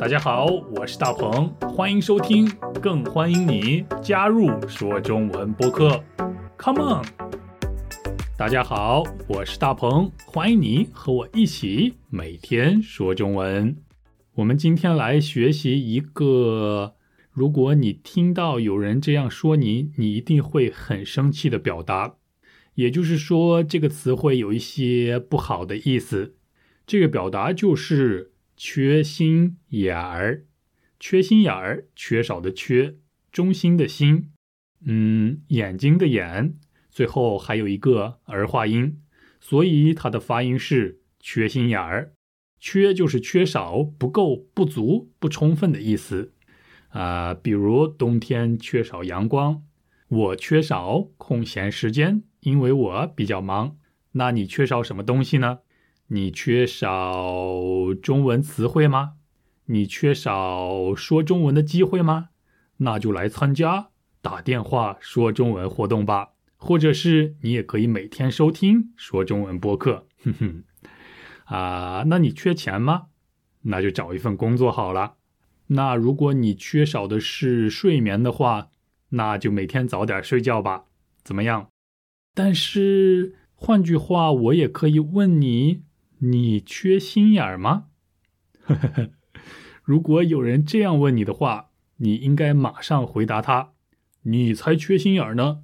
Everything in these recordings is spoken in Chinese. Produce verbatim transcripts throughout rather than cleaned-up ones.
大家好，我是大鹏，欢迎收听，更欢迎你加入说中文播客 Come on。 大家好，我是大鹏，欢迎你和我一起每天说中文。我们今天来学习一个如果你听到有人这样说你，你一定会很生气的表达，也就是说这个词汇有一些不好的意思。这个表达就是缺心眼儿，缺心眼儿，缺少的缺，中心的心，嗯，眼睛的眼，最后还有一个儿化音，所以它的发音是缺心眼儿。缺就是缺少、不够、不足、不充分的意思。啊、呃，比如冬天缺少阳光，我缺少空闲时间，因为我比较忙。那你缺少什么东西呢？你缺少中文词汇吗？你缺少说中文的机会吗？那就来参加打电话说中文活动吧，或者是你也可以每天收听说中文播客。哼哼，啊，那你缺钱吗？那就找一份工作好了。那如果你缺少的是睡眠的话，那就每天早点睡觉吧，怎么样？但是换句话，我也可以问你，你缺心眼儿吗？如果有人这样问你的话，你应该马上回答他，你才缺心眼儿呢。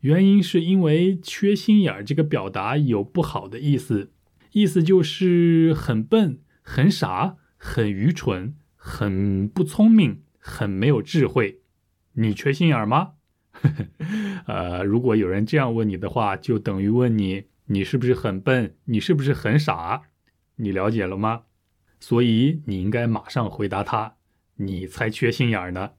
原因是因为缺心眼儿这个表达有不好的意思，意思就是很笨、很傻、很愚蠢、很不聪明、很没有智慧。你缺心眼儿吗？呃，如果有人这样问你的话，就等于问你，你是不是很笨？你是不是很傻？你了解了吗？所以你应该马上回答他，你才缺心眼呢。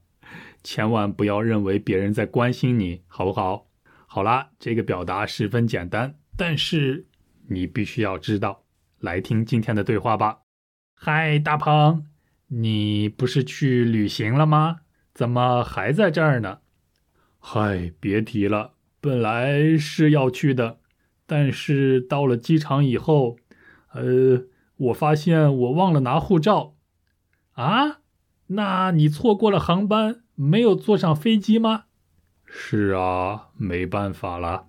千万不要认为别人在关心你，好不好？好啦，这个表达十分简单，但是你必须要知道。来听今天的对话吧。嗨，大鹏，你不是去旅行了吗？怎么还在这儿呢？嗨，别提了，本来是要去的。但是到了机场以后，呃，我发现我忘了拿护照。啊？那你错过了航班，没有坐上飞机吗？是啊，没办法了。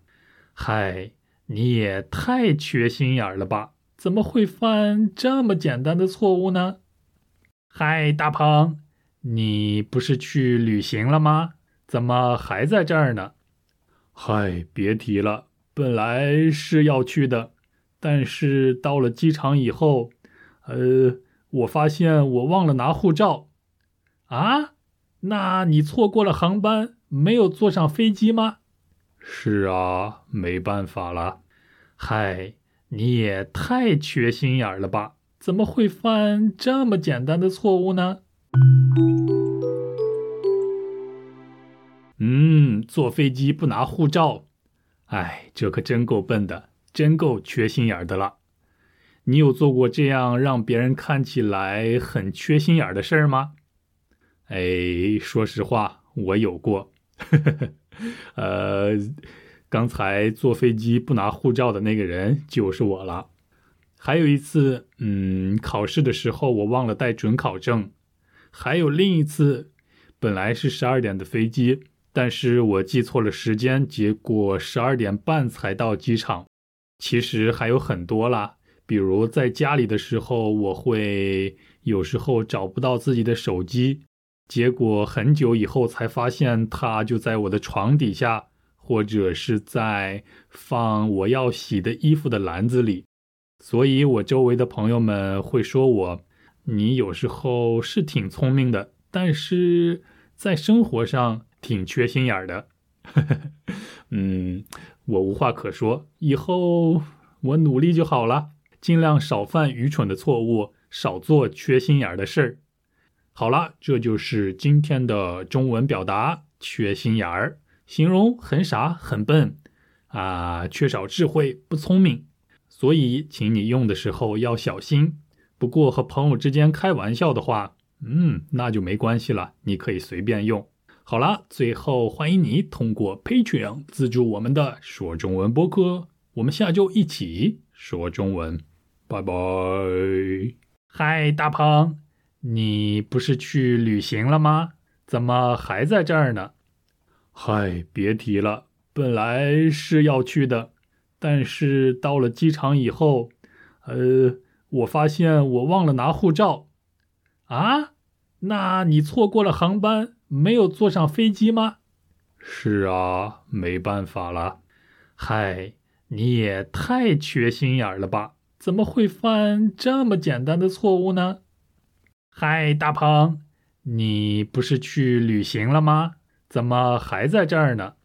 嗨，你也太缺心眼了吧？怎么会犯这么简单的错误呢？嗨，大鹏，你不是去旅行了吗？怎么还在这儿呢？嗨，别提了。本来是要去的，但是到了机场以后，呃，我发现我忘了拿护照。啊？那你错过了航班，没有坐上飞机吗？是啊，没办法了。嗨，你也太缺心眼了吧？怎么会犯这么简单的错误呢？嗯，坐飞机不拿护照。哎，这可真够笨的，真够缺心眼的了。你有做过这样让别人看起来很缺心眼的事儿吗？哎，说实话，我有过。呃，刚才坐飞机不拿护照的那个人就是我了。还有一次，嗯，考试的时候我忘了带准考证。还有另一次，本来是十二点的飞机。但是我记错了时间，结果十二点半才到机场。其实还有很多啦，比如在家里的时候，我会有时候找不到自己的手机，结果很久以后才发现它就在我的床底下，或者是在放我要洗的衣服的篮子里。所以我周围的朋友们会说我，你有时候是挺聪明的，但是在生活上挺缺心眼的。嗯，我无话可说，以后我努力就好了，尽量少犯愚蠢的错误，少做缺心眼的事儿。好了，这就是今天的中文表达，缺心眼儿，形容很傻很笨啊，缺少智慧，不聪明。所以请你用的时候要小心，不过和朋友之间开玩笑的话，嗯，那就没关系了，你可以随便用。好啦，最后欢迎你通过 Patreon 资助我们的说中文播客，我们下周一起说中文，拜拜。嗨，大鹏，你不是去旅行了吗？怎么还在这儿呢？嗨，别提了，本来是要去的，但是到了机场以后，呃，我发现我忘了拿护照。啊？那你错过了航班，没有坐上飞机吗？是啊，没办法了。嗨，你也太缺心眼了吧？怎么会犯这么简单的错误呢？嗨，大鹏，你不是去旅行了吗？怎么还在这儿呢？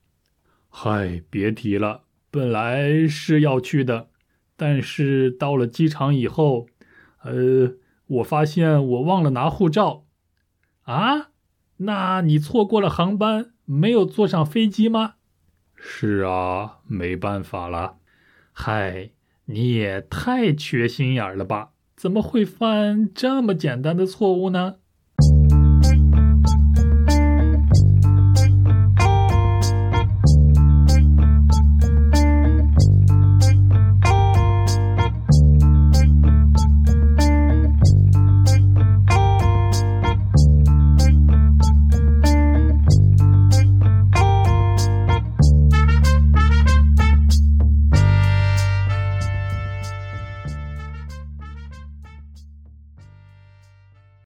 嗨，别提了，本来是要去的，但是到了机场以后，呃，我发现我忘了拿护照。啊？那你错过了航班，没有坐上飞机吗？是啊，没办法了。嗨，你也太缺心眼了吧？怎么会犯这么简单的错误呢？